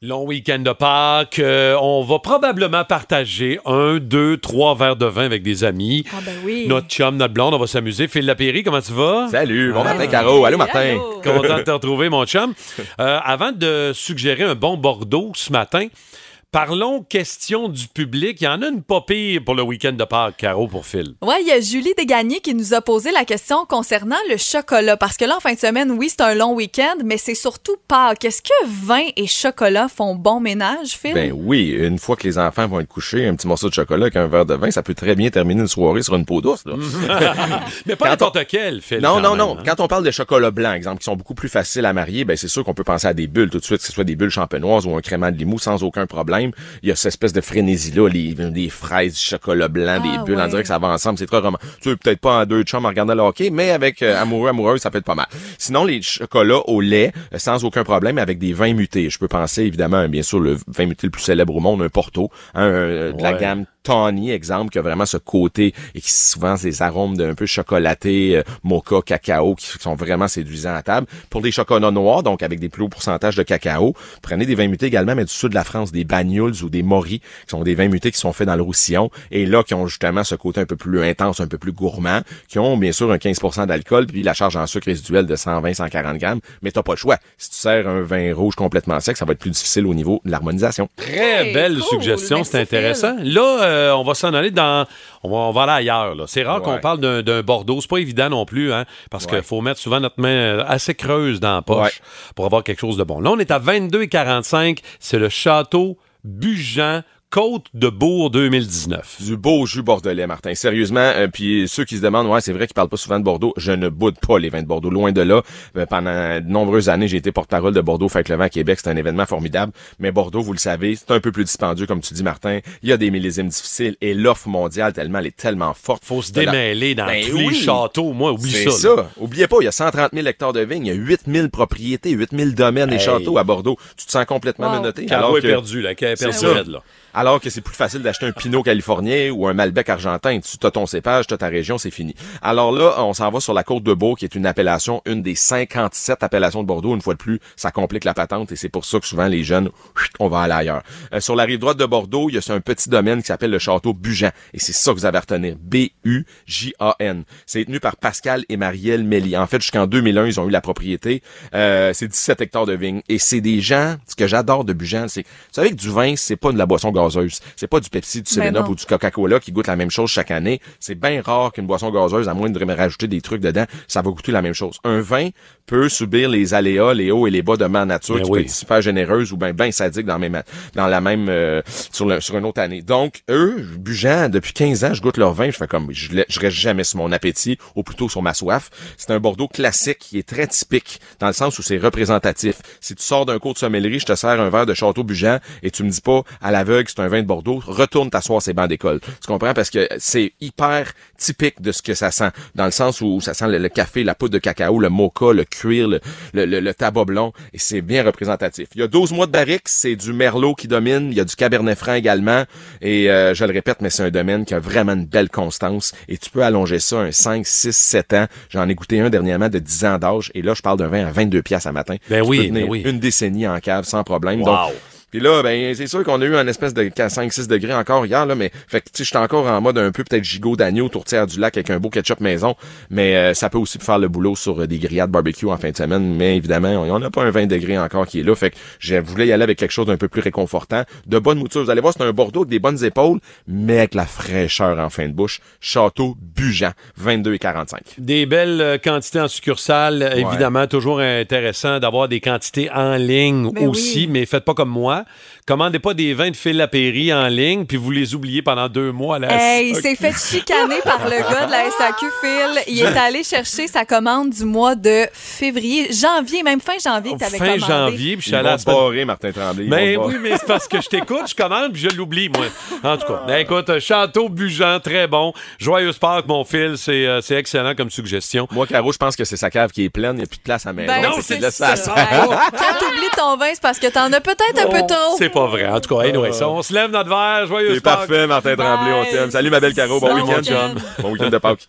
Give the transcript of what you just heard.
Long week-end de Pâques, on va probablement partager 1, 2, 3 verres de vin avec des amis. Ah ben oui. Notre chum, notre blonde, on va s'amuser. Phil Lapéry, comment tu vas? Salut, bon matin Caro. Allô Martin. Allô. Content de te retrouver mon chum. Avant de suggérer un bon Bordeaux ce matin, parlons question du public. Il y en a une pas pire pour le week-end de Pâques, Caro, pour Phil. Oui, il y a Julie Dégagné qui nous a posé la question concernant le chocolat. Parce que là, en fin de semaine, oui, c'est un long week-end, mais c'est surtout Pâques. Est-ce que vin et chocolat font bon ménage, Phil? Ben oui, une fois que les enfants vont être couchés, un petit morceau de chocolat avec un verre de vin, ça peut très bien terminer une soirée sur une peau douce. Là. Mais pas n'importe quel, Phil. Non. Hein? Quand on parle de chocolat blanc, exemple, qui sont beaucoup plus faciles à marier, ben c'est sûr qu'on peut penser à des bulles tout de suite, que ce soit des bulles champenoises ou un crémant de Limoux sans aucun problème. Il y a cette espèce de frénésie-là, des fraises, du chocolat blanc, des bulles, on dirait que ça va ensemble, c'est très roman. Tu veux peut-être pas en deux chums en regardant le hockey, mais avec amoureux, amoureuse, ça peut être pas mal. Sinon, les chocolats au lait, sans aucun problème, avec des vins mutés. Je peux penser, évidemment, bien sûr, le vin muté le plus célèbre au monde, un Porto, de la gamme Tawny, exemple, qui a vraiment ce côté et qui souvent des arômes d'un peu chocolaté, mocha, cacao, qui sont vraiment séduisants à table. Pour des chocolats noirs, donc avec des plus hauts pourcentages de cacao, prenez des vins mutés également, mais du sud de la France, des Banyuls ou des Maury, qui sont des vins mutés qui sont faits dans le Roussillon, et là, qui ont justement ce côté un peu plus intense, un peu plus gourmand, qui ont bien sûr un 15% d'alcool, puis la charge en sucre résiduel de 120-140 grammes, mais t'as pas le choix. Si tu sers un vin rouge complètement sec, ça va être plus difficile au niveau de l'harmonisation. Très belle suggestion, c'est intéressant. Là, on va s'en aller dans... On va aller ailleurs. Là. C'est rare qu'on parle d'un Bordeaux. C'est pas évident non plus, hein, parce qu'il faut mettre souvent notre main assez creuse dans la poche pour avoir quelque chose de bon. Là, on est à 22,45. C'est le Château Bujan, Côte de Bourg 2019. Du beau jus bordelais, Martin. Sérieusement, puis ceux qui se demandent, c'est vrai qu'ils parlent pas souvent de Bordeaux, je ne boude pas les vins de Bordeaux. Loin de là, pendant de nombreuses années, j'ai été porte-parole de Bordeaux Fête le Vent à Québec. C'est un événement formidable. Mais Bordeaux, vous le savez, c'est un peu plus dispendieux, comme tu dis, Martin. Il y a des millésimes difficiles et l'offre mondiale, elle est tellement forte. Faut se démêler dans tous les châteaux. Moi, oublie ça. C'est ça. Oubliez pas, il y a 130 000 hectares de vignes, il y a 8 000 propriétés, 8 000 domaines et châteaux à Bordeaux. Tu te sens complètement menotté. Caro est perdu, là. Alors que c'est plus facile d'acheter un Pinot californien ou un Malbec argentin. Tu as ton cépage, tu as ta région, c'est fini. Alors là, on s'en va sur la Côte de Bourg, qui est une appellation, une des 57 appellations de Bordeaux. Une fois de plus, ça complique la patente et c'est pour ça que souvent les jeunes, on va aller ailleurs. Sur la rive droite de Bordeaux, il y a un petit domaine qui s'appelle le Château Bujan. Et c'est ça que vous avez à retenir. B-U-J-A-N. C'est tenu par Pascal et Marielle Mélie. En fait, jusqu'en 2001, ils ont eu la propriété. C'est 17 hectares de vignes. Et c'est des gens, ce que j'adore de Bujan, c'est, vous savez que du vin, c'est pas de la boisson gazeuse. C'est pas du Pepsi, du 7-Up ou du Coca-Cola qui goûte la même chose chaque année. C'est bien rare qu'une boisson gazeuse, à moins de rajouter des trucs dedans, ça va goûter la même chose. Un vin peut subir les aléas, les hauts et les bas de ma nature, qui peut être super généreuse ou bien sadique sur une autre année. Donc, eux, Bujan, depuis 15 ans, je goûte leur vin, je fais comme, je reste jamais sur mon appétit, ou plutôt sur ma soif. C'est un Bordeaux classique qui est très typique, dans le sens où c'est représentatif. Si tu sors d'un cours de sommellerie, je te sers un verre de Château Bujan et tu me dis pas, à l'aveugle, c'est un vin de Bordeaux, retourne t'asseoir ces bancs d'école. Tu comprends? Parce que c'est hyper typique de ce que ça sent. Dans le sens où ça sent le café, la poudre de cacao, le mocha, le cuir, le tabac blond. Et c'est bien représentatif. Il y a 12 mois de barrique, c'est du Merlot qui domine. Il y a du Cabernet Franc également. Et je le répète, mais c'est un domaine qui a vraiment une belle constance. Et tu peux allonger ça un 5, 6, 7 ans. J'en ai goûté un dernièrement de 10 ans d'âge. Et là, je parle d'un vin à 22 piastres à matin. Ben oui. Une décennie en cave sans problème. Wow. Donc, puis là, c'est sûr qu'on a eu un espèce de 5-6 degrés encore hier, là, mais fait que j'étais encore en mode un peu peut-être gigot d'agneau, tourtière du lac avec un beau ketchup maison, mais ça peut aussi faire le boulot sur des grillades barbecue en fin de semaine, mais évidemment, on n'a pas un 20 degrés encore qui est là, fait que je voulais y aller avec quelque chose d'un peu plus réconfortant, de bonne mouture. Vous allez voir, c'est un Bordeaux avec des bonnes épaules, mais avec la fraîcheur en fin de bouche. Château Bujan, 22,45. Des belles quantités en succursale, évidemment, toujours intéressant d'avoir des quantités en ligne mais faites pas comme moi. Commandez pas des vins de Phil Lapéry en ligne puis vous les oubliez pendant 2 mois à la SAQ. Il s'est fait chicaner par le gars de la SAQ, Phil. Il est allé chercher sa commande du mois de fin janvier que t'avais commandé. Fin janvier, puis je suis allé à barrer Martin Tremblay. Mais oui, mais c'est parce que je t'écoute, je commande puis je l'oublie, moi. En tout cas, écoute, Château Bujan, très bon. Joyeux Pâques, mon Phil, c'est excellent comme suggestion. Moi, Caro, je pense que c'est sa cave qui est pleine, il n'y a plus de place à maison. Non, c'est ça. Quand t'oublies ton vin, c'est parce que t'en as peut-être un peu tôt. C'est pas vrai. En tout cas, on se lève notre verre. Joyeux Pâques. C'est parfait, Martin Tremblay, on t'aime. Salut, ma belle Caro. Bon week-end, John. Bon week-end de Pâques.